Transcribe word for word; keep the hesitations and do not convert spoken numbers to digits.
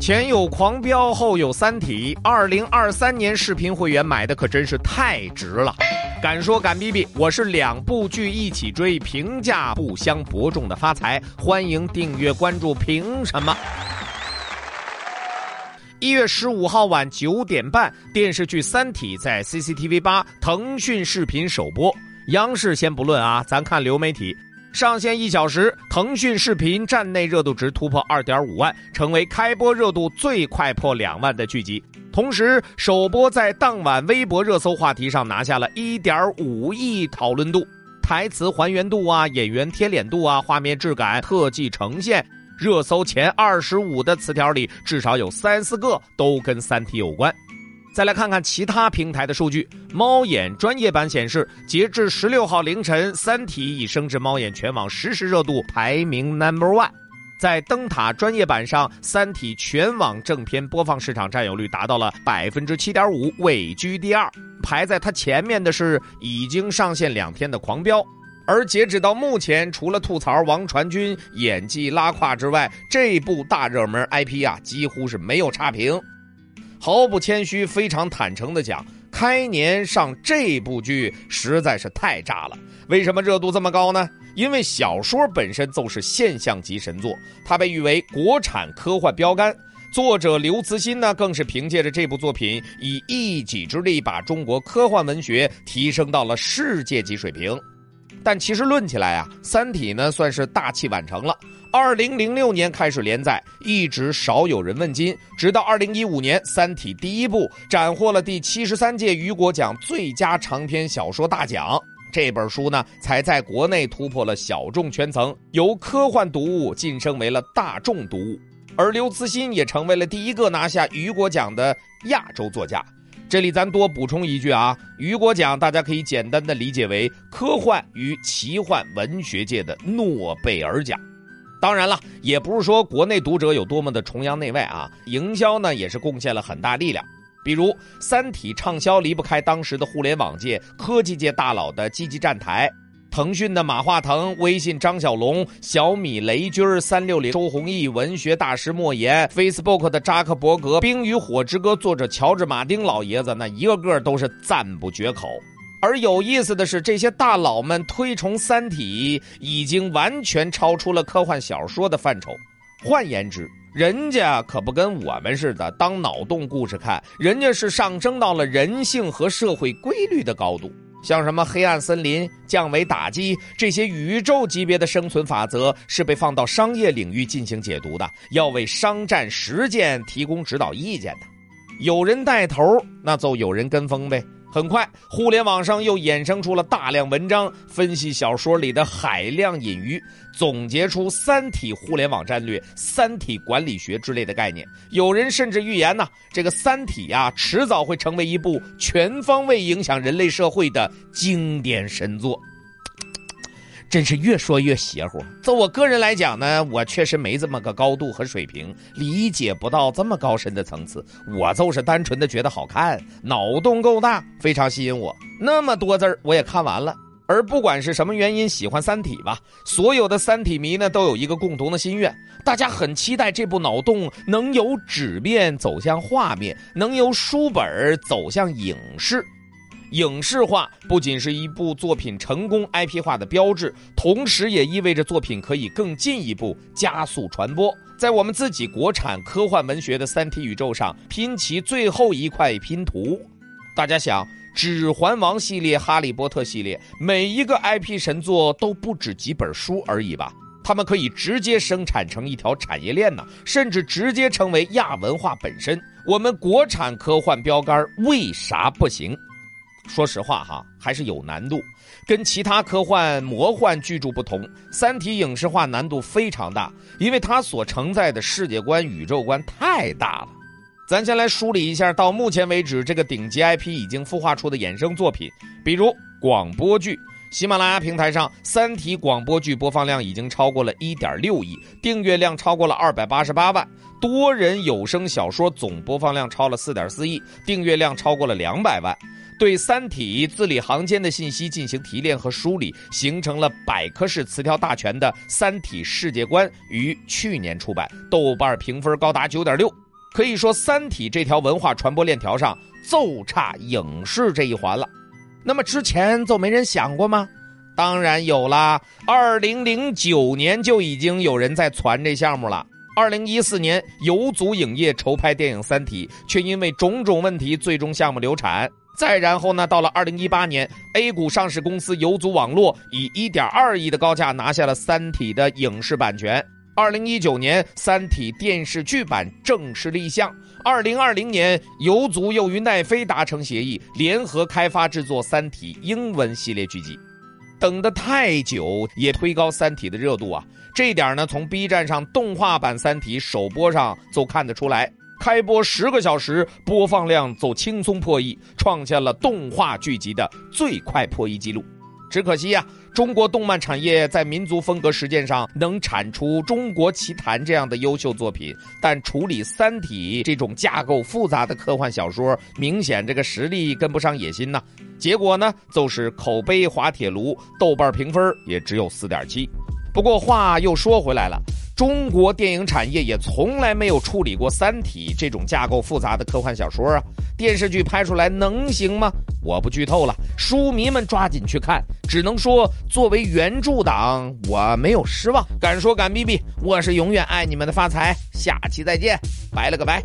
前有狂飙，后有三体，二零二三年视频会员买的可真是太值了。敢说敢逼逼，我是两部剧一起追，评价不相伯仲的发财，欢迎订阅关注。凭什么？一月十五号晚九点半，电视剧《三体》在 C C T V 八 腾讯视频首播。央视先不论啊，咱看流媒体。上线一小时，腾讯视频站内热度值突破 二点五万，成为开播热度最快破两万的剧集。同时，首播在当晚微博热搜话题上拿下了 一点五亿讨论度。台词还原度啊，演员贴脸度啊，画面质感、特技呈现，热搜前二十五的词条里至少有三四个都跟三体有关。再来看看其他平台的数据，猫眼专业版显示，截至十六号凌晨，《三体》已升至猫眼全网实时热度排名 number one。在灯塔专业版上，《三体》全网正片播放市场占有率达到了 百分之七点五， 位居第二。排在它前面的是已经上线两天的《狂飙》。而截止到目前，除了吐槽王传君演技拉胯之外，这部大热门 I P 啊，几乎是没有差评。毫不谦虚，非常坦诚的讲，开年上这部剧实在是太炸了。为什么热度这么高呢？因为小说本身就是现象级神作，它被誉为国产科幻标杆。作者刘慈欣呢，更是凭借着这部作品，以一己之力把中国科幻文学提升到了世界级水平。但其实论起来啊，《三体》呢算是大器晚成了。二零零六年开始连载，一直少有人问津，直到二零一五年《三体》第一部斩获了第七十三届雨果奖最佳长篇小说大奖，这本书呢才在国内突破了小众圈层，由科幻读物晋升为了大众读物。而刘慈欣也成为了第一个拿下雨果奖的亚洲作家。这里咱多补充一句啊，雨果奖大家可以简单的理解为科幻与奇幻文学界的诺贝尔奖。当然了，也不是说国内读者有多么的崇洋内外啊，营销呢也是贡献了很大力量。比如《三体》畅销离不开当时的互联网界、科技界大佬的积极站台，腾讯的马化腾、微信张小龙、小米雷军、三六零周鸿祎、文学大师莫言、 Facebook 的扎克伯格、冰与火之歌作者乔治马丁老爷子，那一个个都是赞不绝口。而有意思的是，这些大佬们推崇三体已经完全超出了科幻小说的范畴。换言之，人家可不跟我们似的当脑洞故事看，人家是上升到了人性和社会规律的高度。像什么黑暗森林、降维打击，这些宇宙级别的生存法则是被放到商业领域进行解读的，要为商战实践提供指导意见的。有人带头，那就有人跟风呗。很快，互联网上又衍生出了大量文章，分析小说里的海量隐喻，总结出三体互联网战略、三体管理学之类的概念。有人甚至预言呢、啊，这个三体啊，迟早会成为一部全方位影响人类社会的经典神作。真是越说越邪乎。就我个人来讲呢，我确实没这么个高度和水平，理解不到这么高深的层次。我就是单纯的觉得好看，脑洞够大，非常吸引我。那么多字儿我也看完了。而不管是什么原因喜欢三体吧，所有的三体迷呢都有一个共同的心愿，大家很期待这部脑洞能由纸面走向画面，能由书本走向影视。影视化不仅是一部作品成功 I P 化的标志，同时也意味着作品可以更进一步加速传播，在我们自己国产科幻文学的三体宇宙上拼齐最后一块拼图。大家想，指环王系列、哈利波特系列，每一个 I P 神作都不止几本书而已吧，他们可以直接生产成一条产业链呢，甚至直接成为亚文化本身。我们国产科幻标杆为啥不行？说实话哈，还是有难度。跟其他科幻魔幻巨著不同，三体影视化难度非常大，因为它所承载的世界观、宇宙观太大了。咱先来梳理一下到目前为止这个顶级 I P 已经孵化出的衍生作品。比如广播剧，喜马拉雅平台上三体广播剧播放量已经超过了 一点六亿，订阅量超过了二百八十八万，多人有声小说总播放量超了 四点四亿，订阅量超过了两百万。对三体字里行间的信息进行提炼和梳理，形成了百科式词条大全的《三体世界观》，于去年出版，豆瓣评分高达 九点六。可以说三体这条文化传播链条上就差影视这一环了。那么之前就没人想过吗？当然有啦，二零零九年就已经有人在传这项目了。二零一四年游族影业筹拍电影三体，却因为种种问题最终项目流产。再然后呢，到了二零一八年 A 股上市公司游族网络以 一点二亿的高价拿下了三体的影视版权。二零一九年三体电视剧版正式立项。二零二零年游族又与奈飞达成协议，联合开发制作三体英文系列剧集。等得太久也推高三体的热度啊，这点呢从 B 站上动画版三体首播上就看得出来，开播十个小时播放量就轻松破亿，创下了动画剧集的最快破亿记录。只可惜呀、啊，中国动漫产业在民族风格实践上能产出《中国奇谭》这样的优秀作品，但处理《三体》这种架构复杂的科幻小说，明显这个实力跟不上野心呢、啊。结果呢，就是口碑滑铁卢，豆瓣评分也只有 四点七。不过话又说回来了，中国电影产业也从来没有处理过《三体》这种架构复杂的科幻小说啊，电视剧拍出来能行吗？我不剧透了，书迷们抓紧去看。只能说作为原著党，我没有失望，敢说敢逼逼，我是永远爱你们的发财，下期再见，拜了个拜。